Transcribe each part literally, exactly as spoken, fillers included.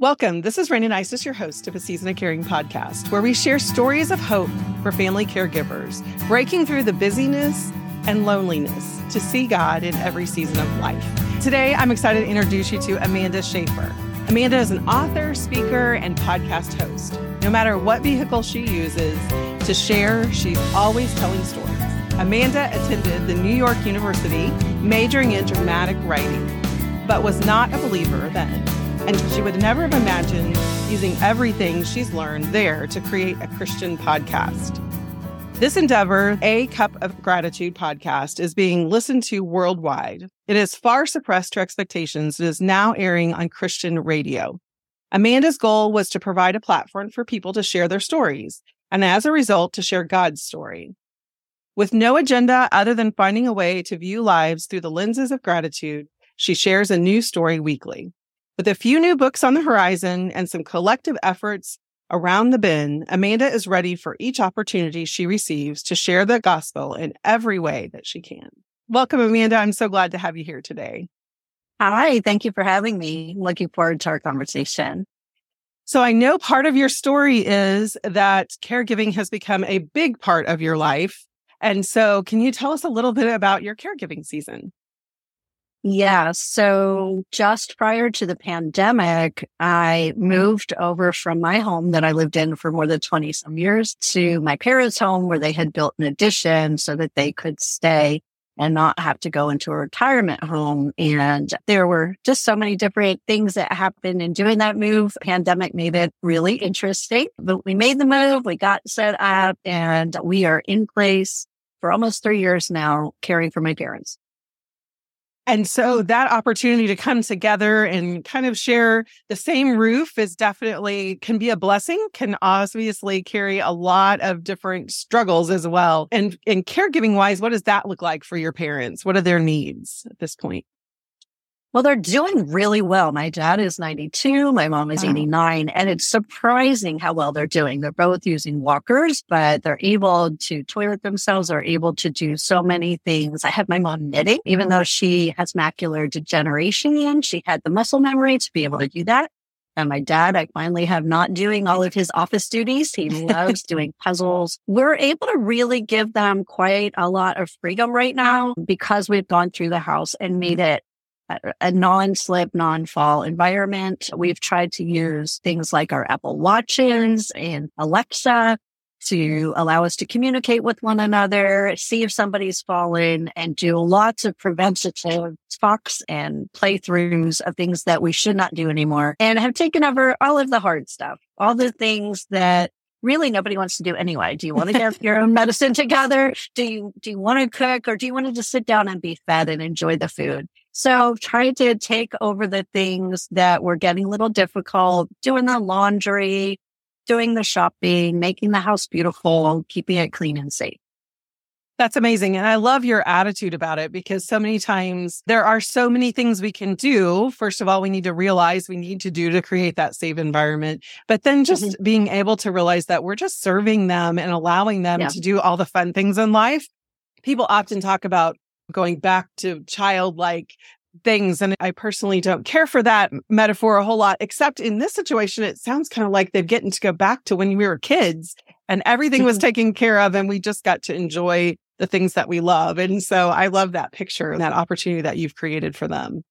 Welcome. This is Rayna Neises, your host of A Season of Caring podcast, where we share stories of hope for family caregivers, breaking through the busyness and loneliness to see God in every season of life. Today, I'm excited to introduce you to Amanda Schaefer. Amanda is an author, speaker, and podcast host. No matter what vehicle she uses to share, she's always telling stories. Amanda attended the New York University, majoring in dramatic writing, but was not a believer then. And she would never have imagined using everything she's learned there to create a Christian podcast. This endeavor, A Cup of Gratitude podcast, is being listened to worldwide. It has far surpassed her expectations and is now airing on Christian radio. Amanda's goal was to provide a platform for people to share their stories, and as a result, to share God's story. With no agenda other than finding a way to view lives through the lenses of gratitude, she shares a new story weekly. With a few new books on the horizon and some collective efforts around the bend, Amanda is ready for each opportunity she receives to share the gospel in every way that she can. Welcome, Amanda. I'm so glad to have you here today. Hi, thank you for having me. I'm looking forward to our conversation. So I know part of your story is that caregiving has become a big part of your life. And so can you tell us a little bit about your caregiving season? Yeah. So just prior to the pandemic, I moved over from my home that I lived in for more than twenty some years to my parents' home where they had built an addition so that they could stay and not have to go into a retirement home. And there were just so many different things that happened in doing that move. Pandemic made it really interesting, but we made the move, we got set up, and we are in place for almost three years now caring for my parents. And so that opportunity to come together and kind of share the same roof is definitely can be a blessing, can obviously carry a lot of different struggles as well. And and caregiving wise, what does that look like for your parents? What are their needs at this point? Well, they're doing really well. My dad is ninety-two. My mom is eighty-nine. And it's surprising how well they're doing. They're both using walkers, but they're able to toilet themselves. They're able to do so many things. I have my mom knitting, even though she has macular degeneration. She had the muscle memory to be able to do that. And my dad, I finally have not doing all of his office duties. He loves doing puzzles. We're able to really give them quite a lot of freedom right now because we've gone through the house and made it a non-slip, non-fall environment. We've tried to use things like our Apple Watches and Alexa to allow us to communicate with one another, see if somebody's fallen, and do lots of preventative talks and playthroughs of things that we should not do anymore, and have taken over all of the hard stuff, all the things that really nobody wants to do anyway. Do you want to get your own medicine together? Do you do you want to cook, or do you want to just sit down and be fed and enjoy the food? So trying to take over the things that were getting a little difficult, doing the laundry, doing the shopping, making the house beautiful, keeping it clean and safe. That's amazing. And I love your attitude about it because so many times there are so many things we can do. First of all, we need to realize we need to do to create that safe environment. But then just mm-hmm. being able to realize that we're just serving them and allowing them yeah. to do all the fun things in life. People often talk about going back to childlike things. And I personally don't care for that metaphor a whole lot, except in this situation, it sounds kind of like they're getting to go back to when we were kids and everything was taken care of and we just got to enjoy the things that we love. And so I love that picture and that opportunity that you've created for them.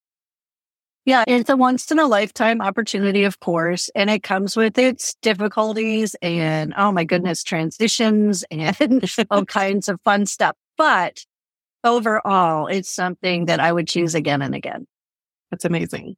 Yeah, it's a once in a lifetime opportunity, of course, and it comes with its difficulties and, oh my goodness, transitions and all kinds of fun stuff. But overall, it's something that I would choose again and again. That's amazing.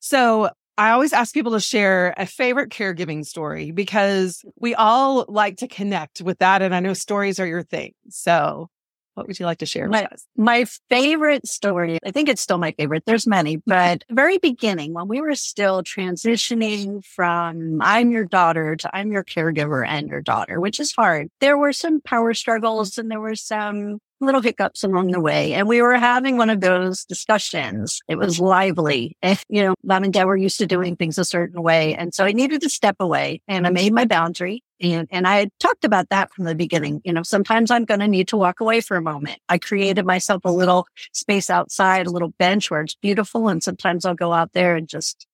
So I always ask people to share a favorite caregiving story because we all like to connect with that. And I know stories are your thing. So what would you like to share with my, us? My favorite story, I think it's still my favorite. There's many, but very beginning when we were still transitioning from I'm your daughter to I'm your caregiver and your daughter, which is hard. There were some power struggles and there were some little hiccups along the way. And we were having one of those discussions. It was lively. And, you know, mom and dad were used to doing things a certain way. And so I needed to step away and I made my boundary. And, and I had talked about that from the beginning. You know, sometimes I'm going to need to walk away for a moment. I created myself a little space outside, a little bench where it's beautiful. And sometimes I'll go out there and just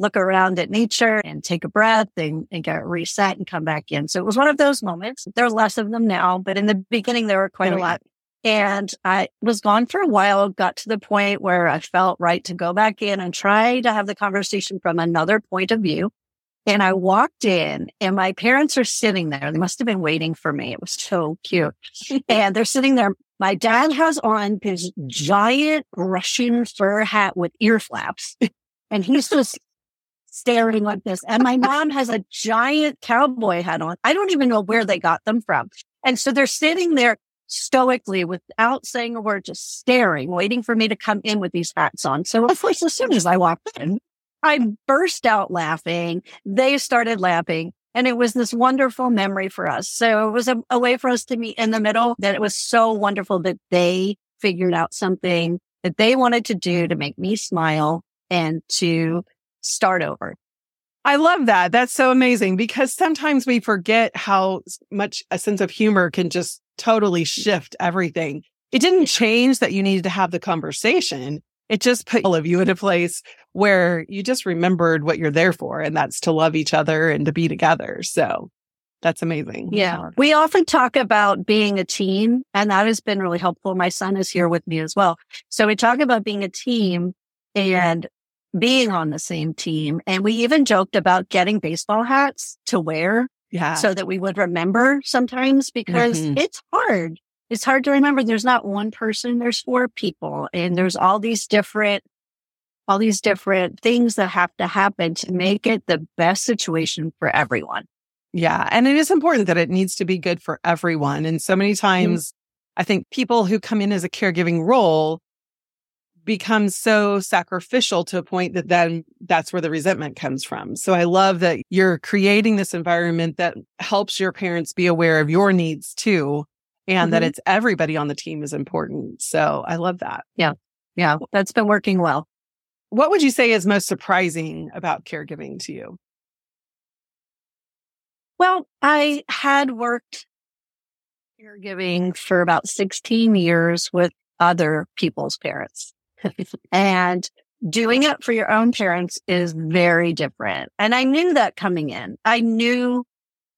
look around at nature and take a breath and, and get reset and come back in. So it was one of those moments. There are less of them now, but in the beginning, there were quite a lot. And I was gone for a while, got to the point where I felt right to go back in and try to have the conversation from another point of view. And I walked in and my parents are sitting there. They must have been waiting for me. It was so cute. And they're sitting there. My dad has on his giant Russian fur hat with ear flaps. And he's just staring like this. And my mom has a giant cowboy hat on. I don't even know where they got them from. And so they're sitting there stoically without saying a word, just staring, waiting for me to come in with these hats on. So of course, as soon as I walked in, I burst out laughing. They started laughing. And it was this wonderful memory for us. So it was a, a way for us to meet in the middle, that it was so wonderful that they figured out something that they wanted to do to make me smile and to start over. I love that. That's so amazing, because sometimes we forget how much a sense of humor can just totally shift everything. It didn't change that you needed to have the conversation. It just put all of you in a place where you just remembered what you're there for, and that's to love each other and to be together. So that's amazing. Yeah. We often talk about being a team, and that has been really helpful. My son is here with me as well. So we talk about being a team and being on the same team. And we even joked about getting baseball hats to wear yeah. so that we would remember sometimes, because mm-hmm. it's hard. It's hard to remember. There's not one person. There's four people, and there's all these different, all these different things that have to happen to make it the best situation for everyone. Yeah. And it is important that it needs to be good for everyone. And so many times mm-hmm. I think people who come in as a caregiving role become so sacrificial to a point that then that's where the resentment comes from. So I love that you're creating this environment that helps your parents be aware of your needs too, and mm-hmm. that it's everybody on the team is important. So I love that. Yeah. Yeah. That's been working well. What would you say is most surprising about caregiving to you? Well, I had worked caregiving for about sixteen years with other people's parents. And doing it for your own parents is very different. And I knew that coming in. I knew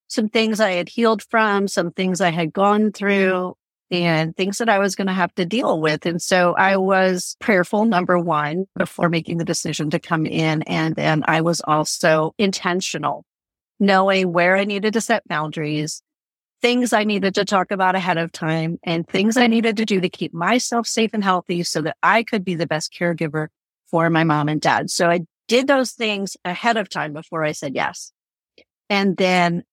some things I had healed from, some things I had gone through, and things that I was going to have to deal with. And so I was prayerful, number one, before making the decision to come in. And then I was also intentional, knowing where I needed to set boundaries, things I needed to talk about ahead of time, and things I needed to do to keep myself safe and healthy so that I could be the best caregiver for my mom and dad. So I did those things ahead of time before I said yes. And then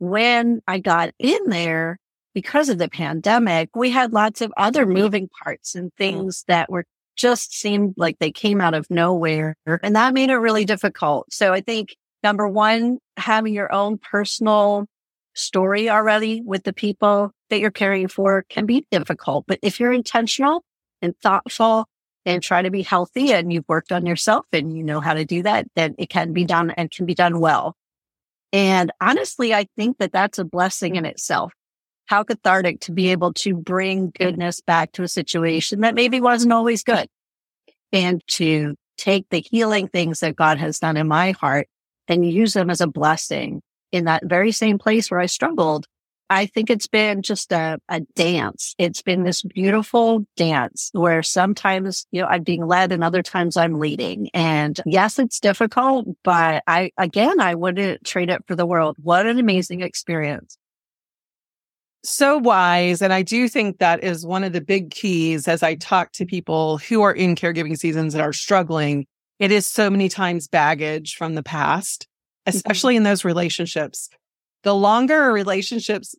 when I got in there, because of the pandemic, we had lots of other moving parts and things that were just seemed like they came out of nowhere. And that made it really difficult. So I think, number one, having your own personal story already with the people that you're caring for can be difficult. But if you're intentional and thoughtful and try to be healthy, and you've worked on yourself and you know how to do that, then it can be done and can be done well. And honestly, I think that that's a blessing in itself. How cathartic to be able to bring goodness back to a situation that maybe wasn't always good, and to take the healing things that God has done in my heart and use them as a blessing in that very same place where I struggled. I think it's been just a, a dance. It's been this beautiful dance where sometimes, you know, I'm being led and other times I'm leading. And yes, it's difficult, but I, again, I wouldn't trade it for the world. What an amazing experience. So wise. And I do think that is one of the big keys as I talk to people who are in caregiving seasons and are struggling. It is so many times baggage from the past, especially in those relationships. The longer relationships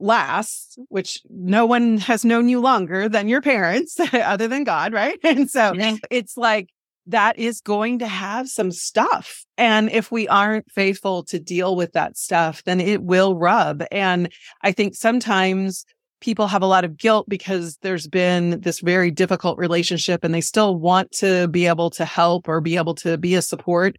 last, which no one has known you longer than your parents, other than God, right? And so yeah. it's like that is going to have some stuff. And if we aren't faithful to deal with that stuff, then it will rub. And I think sometimes people have a lot of guilt because there's been this very difficult relationship and they still want to be able to help or be able to be a support,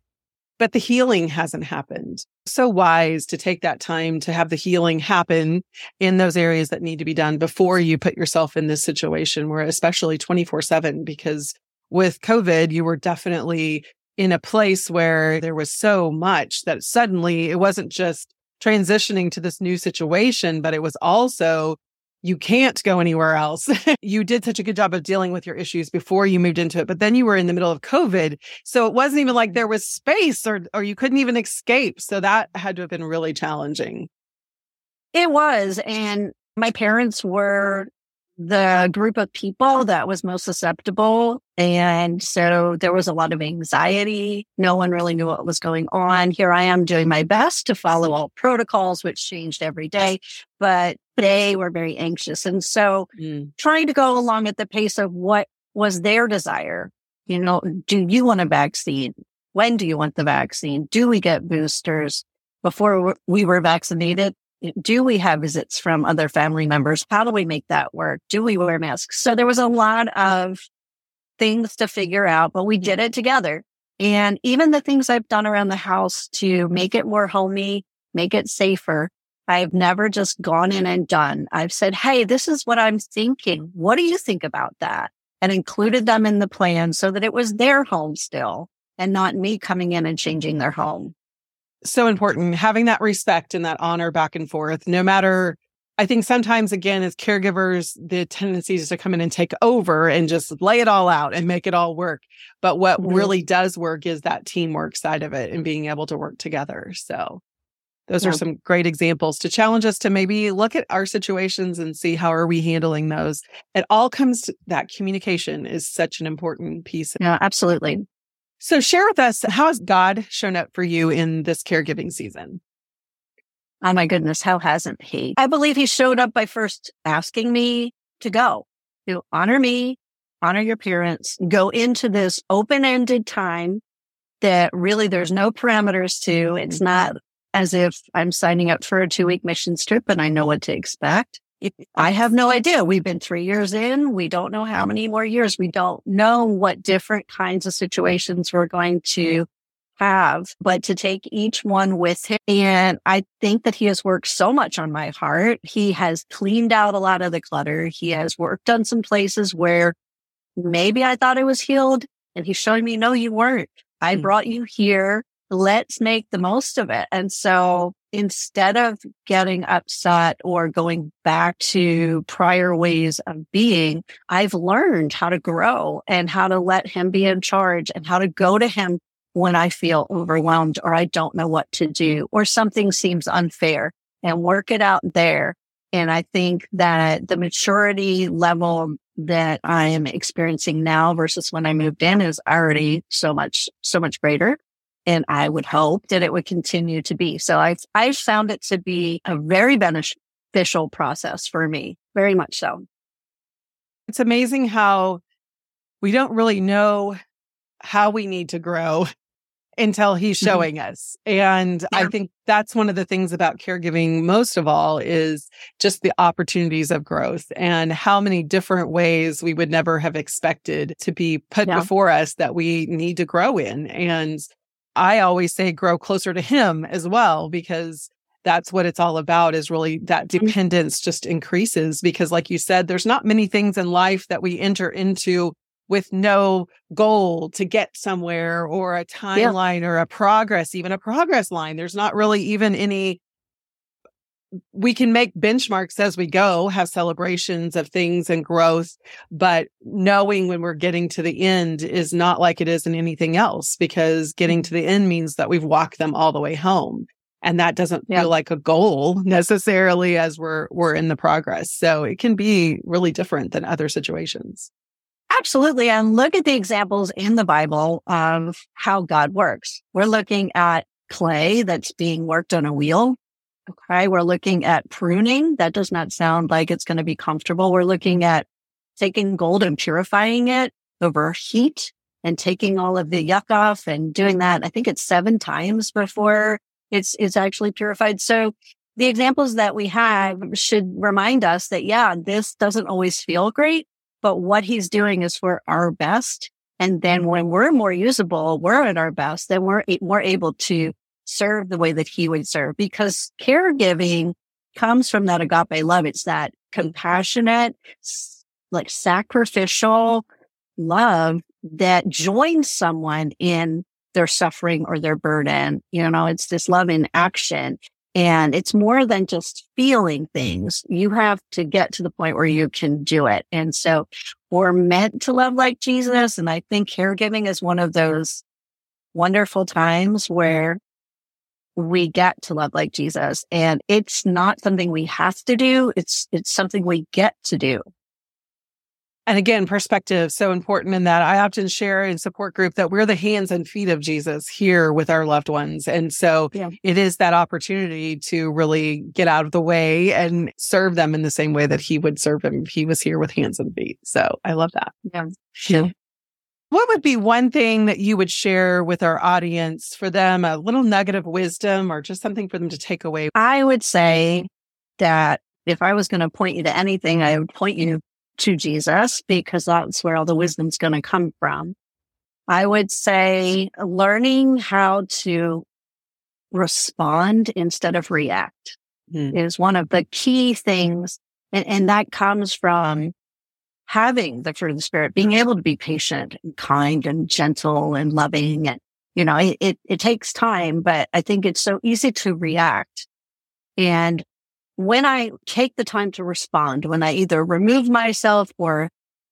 but the healing hasn't happened. So wise to take that time to have the healing happen in those areas that need to be done before you put yourself in this situation where, especially twenty-four seven, because with COVID, you were definitely in a place where there was so much that suddenly it wasn't just transitioning to this new situation, but it was also, you can't go anywhere else. You did such a good job of dealing with your issues before you moved into it, but then you were in the middle of COVID. So it wasn't even like there was space or, or you couldn't even escape. So that had to have been really challenging. It was. And my parents were the group of people that was most susceptible. And so there was a lot of anxiety. No one really knew what was going on. Here I am doing my best to follow all protocols, which changed every day, but they were very anxious. And so mm. trying to go along at the pace of what was their desire. You know, do you want a vaccine? When do you want the vaccine? Do we get boosters? Before we were vaccinated, do we have visits from other family members? How do we make that work? Do we wear masks? So there was a lot of things to figure out, but we did it together. And even the things I've done around the house to make it more homey, make it safer, I've never just gone in and done. I've said, hey, this is what I'm thinking. What do you think about that? And included them in the plan so that it was their home still and not me coming in and changing their home. So important, having that respect and that honor back and forth, no matter, I think sometimes, again, as caregivers, the tendency is to come in and take over and just lay it all out and make it all work. But what mm-hmm. really does work is that teamwork side of it and being able to work together. So those yeah. are some great examples to challenge us to maybe look at our situations and see how are we handling those. It all comes to that communication is such an important piece. Yeah, absolutely. So share with us, how has God shown up for you in this caregiving season? Oh my goodness, how hasn't he? I believe he showed up by first asking me to go, to honor me, honor your parents, go into this open-ended time that really there's no parameters to. It's not as if I'm signing up for a two-week mission trip and I know what to expect. I have no idea. We've been three years in. We don't know how many more years. We don't know what different kinds of situations we're going to have, but to take each one with him. And I think that he has worked so much on my heart. He has cleaned out a lot of the clutter. He has worked on some places where maybe I thought I was healed and he's showing me, no, you weren't. I brought you here. Let's make the most of it. And so instead of getting upset or going back to prior ways of being, I've learned how to grow and how to let him be in charge and how to go to him when I feel overwhelmed or I don't know what to do or something seems unfair and work it out there. And I think that the maturity level that I am experiencing now versus when I moved in is already so much, so much greater. And I would hope that it would continue to be. So I've, I've found it to be a very beneficial process for me, very much so. It's amazing how we don't really know how we need to grow until he's showing mm-hmm. us. And yeah. I think that's one of the things about caregiving most of all is just the opportunities of growth and how many different ways we would never have expected to be put yeah. before us that we need to grow in. And I always say grow closer to him as well, because that's what it's all about is really that dependence just increases. Because like you said, there's not many things in life that we enter into with no goal to get somewhere or a timeline yeah. or a progress, even a progress line. There's not really even any, we can make benchmarks as we go, have celebrations of things and growth, but knowing when we're getting to the end is not like it is in anything else, because getting to the end means that we've walked them all the way home. And that doesn't yeah. feel like a goal necessarily as we're we're in the progress. So it can be really different than other situations. Absolutely. And look at the examples in the Bible of how God works. We're looking at clay that's being worked on a wheel. Okay. We're looking at pruning. That does not sound like it's going to be comfortable. We're looking at taking gold and purifying it over heat and taking all of the yuck off and doing that. I think it's seven times before it's, it's actually purified. So the examples that we have should remind us that, yeah, this doesn't always feel great. But what he's doing is for our best. And then when we're more usable, we're at our best, then we're more able to serve the way that he would serve. Because caregiving comes from that agape love. It's that compassionate, like sacrificial love that joins someone in their suffering or their burden. You know, it's this love in action. And it's more than just feeling things. You have to get to the point where you can do it. And so we're meant to love like Jesus. And I think caregiving is one of those wonderful times where we get to love like Jesus. And it's not something we have to do. It's, it's something we get to do. And again, perspective, so important in that. I often share in support group that we're the hands and feet of Jesus here with our loved ones. And so yeah. It is that opportunity to really get out of the way and serve them in the same way that he would serve him if he was here with hands and feet. So I love that. Yeah. yeah. What would be one thing that you would share with our audience for them, a little nugget of wisdom or just something for them to take away? I would say that if I was going to point you to anything, I would point you to Jesus, because that's where all the wisdom's going to come from. I would say learning how to respond instead of react mm. is one of the key things. And, and that comes from having the fruit of the Spirit, being able to be patient and kind and gentle and loving. And, you know, it, it, it takes time, but I think it's so easy to react. And when I take the time to respond, when I either remove myself or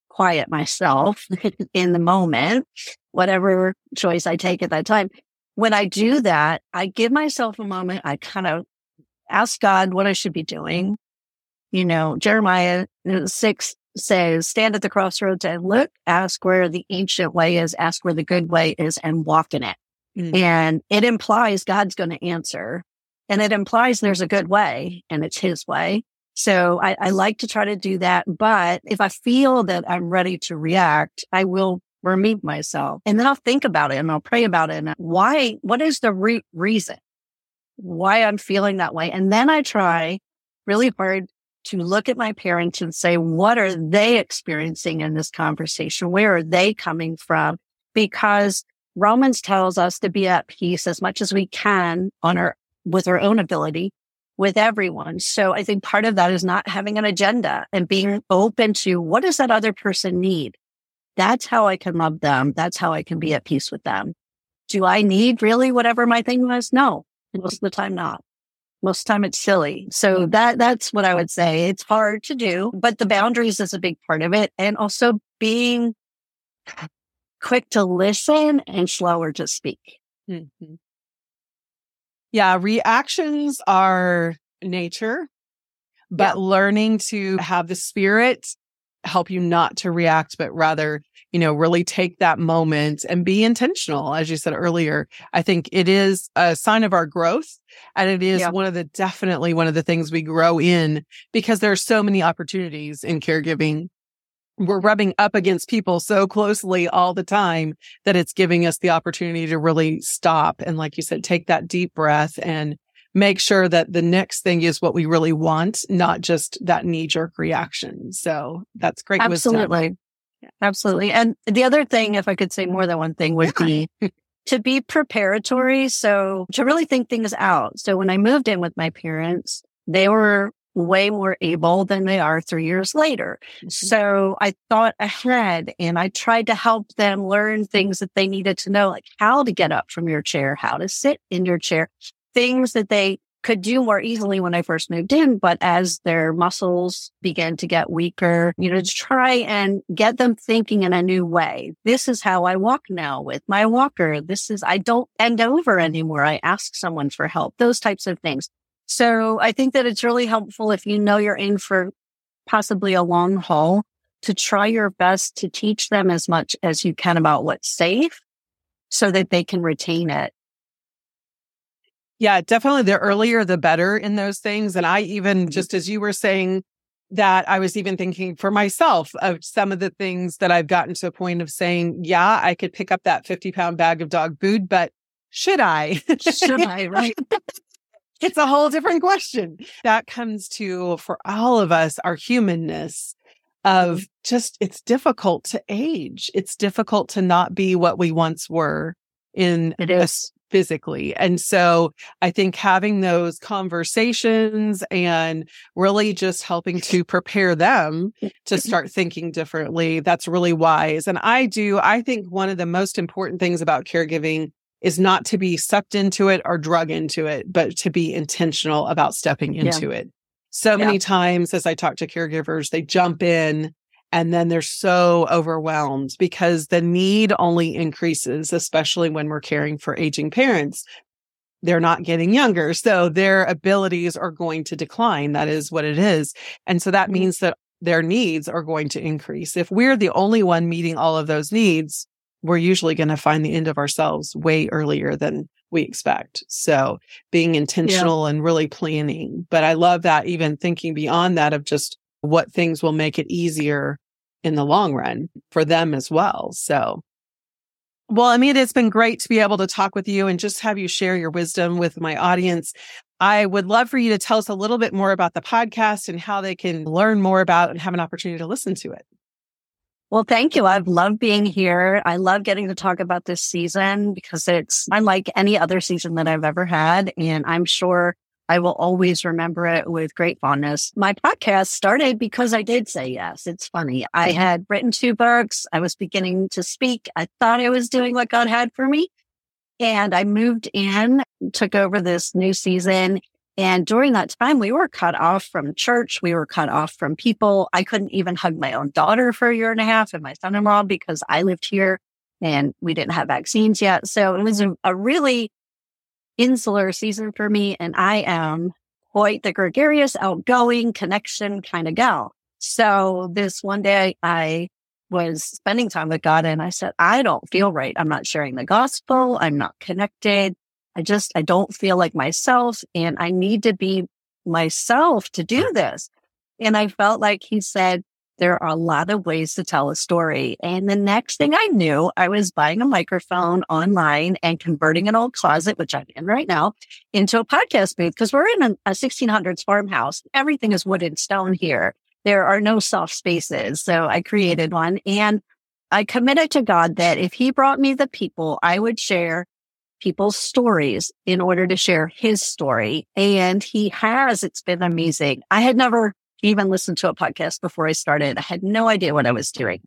quiet myself in the moment, whatever choice I take at that time, when I do that, I give myself a moment. I kind of ask God what I should be doing. You know, Jeremiah six says, stand at the crossroads and look, ask where the ancient way is, ask where the good way is, and walk in it. Mm. And it implies God's going to answer. And it implies there's a good way and it's his way. So I, I like to try to do that. But if I feel that I'm ready to react, I will remove myself. And then I'll think about it and I'll pray about it. And why, what is the root reason why I'm feeling that way? And then I try really hard to look at my parents and say, what are they experiencing in this conversation? Where are they coming from? Because Romans tells us to be at peace as much as we can on our with our own ability, with everyone. So I think part of that is not having an agenda and being open to what does that other person need? That's how I can love them. That's how I can be at peace with them. Do I need really whatever my thing was? No, most of the time not. Most of the time it's silly. So that that's what I would say. It's hard to do, but the boundaries is a big part of it. And also being quick to listen and slower to speak. Mm-hmm. Yeah, reactions are nature, but yeah. learning to have the Spirit help you not to react, but rather, you know, really take that moment and be intentional. As you said earlier, I think it is a sign of our growth. And it is yeah. one of the definitely one of the things we grow in, because there are so many opportunities in caregiving. We're rubbing up against people so closely all the time that it's giving us the opportunity to really stop. And like you said, take that deep breath and make sure that the next thing is what we really want, not just that knee-jerk reaction. So that's great. Absolutely. Wisdom. Absolutely. And the other thing, if I could say more than one thing, would be to be preparatory. So to really think things out. So when I moved in with my parents, they were way more able than they are three years later. So I thought ahead and I tried to help them learn things that they needed to know, like how to get up from your chair, how to sit in your chair, things that they could do more easily when I first moved in. But as their muscles began to get weaker, you know, to try and get them thinking in a new way. This is how I walk now with my walker. This is, I don't bend over anymore. I ask someone for help, those types of things. So I think that it's really helpful if you know you're in for possibly a long haul to try your best to teach them as much as you can about what's safe so that they can retain it. Yeah, definitely the earlier the better in those things. And I even, just as you were saying that, I was even thinking for myself of some of the things that I've gotten to a point of saying, yeah, I could pick up that fifty pound bag of dog food, but should I? Should I, right? It's a whole different question. That comes to, for all of us, our humanness of just, it's difficult to age. It's difficult to not be what we once were in us physically. And so I think having those conversations and really just helping to prepare them to start thinking differently, that's really wise. And I do, I think one of the most important things about caregiving is not to be sucked into it or drug into it, but to be intentional about stepping into yeah. it. So many yeah. times as I talk to caregivers, they jump in and then they're so overwhelmed because the need only increases, especially when we're caring for aging parents. They're not getting younger, so their abilities are going to decline. That is what it is. And so that means that their needs are going to increase. If we're the only one meeting all of those needs, we're usually going to find the end of ourselves way earlier than we expect. So being intentional yeah. and really planning. But I love that, even thinking beyond that of just what things will make it easier in the long run for them as well. So, well, Amanda, it's been great to be able to talk with you and just have you share your wisdom with my audience. I would love for you to tell us a little bit more about the podcast and how they can learn more about and have an opportunity to listen to it. Well, thank you. I've loved being here. I love getting to talk about this season because it's unlike any other season that I've ever had. And I'm sure I will always remember it with great fondness. My podcast started because I did say yes. It's funny. I had written two books. I was beginning to speak. I thought I was doing what God had for me. And I moved in, took over this new season. And during that time, we were cut off from church. We were cut off from people. I couldn't even hug my own daughter for a year and a half and my son-in-law because I lived here and we didn't have vaccines yet. So it was a, a really insular season for me. And I am quite the gregarious, outgoing, connection kind of gal. So this one day I was spending time with God and I said, I don't feel right. I'm not sharing the gospel. I'm not connected. I just, I don't feel like myself and I need to be myself to do this. And I felt like he said, there are a lot of ways to tell a story. And the next thing I knew, I was buying a microphone online and converting an old closet, which I'm in right now, into a podcast booth because we're in a, a sixteen hundreds farmhouse. Everything is wood and stone here. There are no soft spaces. So I created one and I committed to God that if he brought me the people, I would share people's stories in order to share his story. And he has. It's been amazing. I had never even listened to a podcast before I started. I had no idea what I was doing,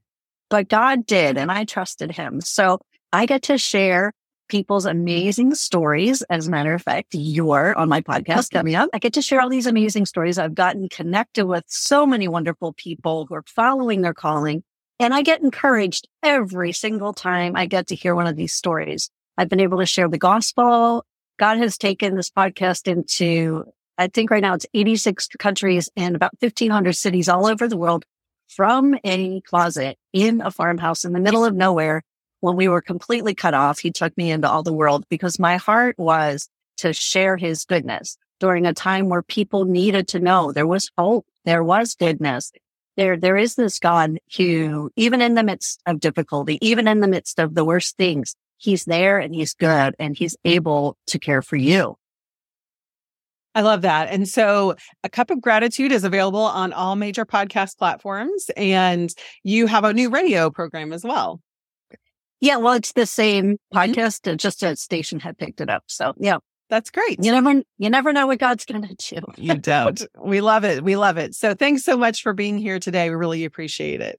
but God did, and I trusted him. So I get to share people's amazing stories. As a matter of fact, you're on my podcast coming up. I get to share all these amazing stories. I've gotten connected with so many wonderful people who are following their calling, and I get encouraged every single time I get to hear one of these stories. I've been able to share the gospel. God has taken this podcast into, I think right now it's eighty-six countries and about fifteen hundred cities all over the world from a closet in a farmhouse in the middle of nowhere. When we were completely cut off, he took me into all the world because my heart was to share his goodness during a time where people needed to know there was hope, there was goodness. There, there is this God who, even in the midst of difficulty, even in the midst of the worst things, he's there and he's good and he's able to care for you. I love that. And so A Cup of Gratitude is available on all major podcast platforms, and you have a new radio program as well. Yeah, well, it's the same podcast, just a station had picked it up. So yeah. That's great. You never you never know what God's going to do. You don't. We love it. We love it. So thanks so much for being here today. We really appreciate it.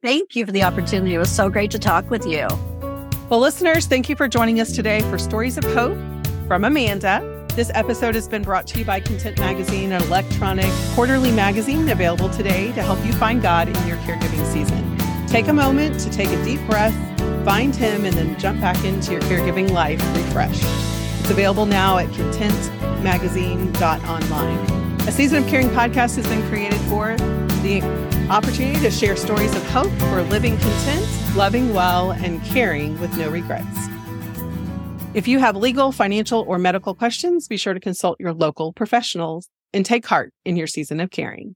Thank you for the opportunity. It was so great to talk with you. Well, listeners, thank you for joining us today for Stories of Hope from Amanda. This episode has been brought to you by Content Magazine, an electronic quarterly magazine available today to help you find God in your caregiving season. Take a moment to take a deep breath, find him, and then jump back into your caregiving life refreshed. It's available now at content magazine dot online. A Season of Caring podcast has been created for the opportunity to share stories of hope for living content, loving well, and caring with no regrets. If you have legal, financial, or medical questions, be sure to consult your local professionals and take heart in your season of caring.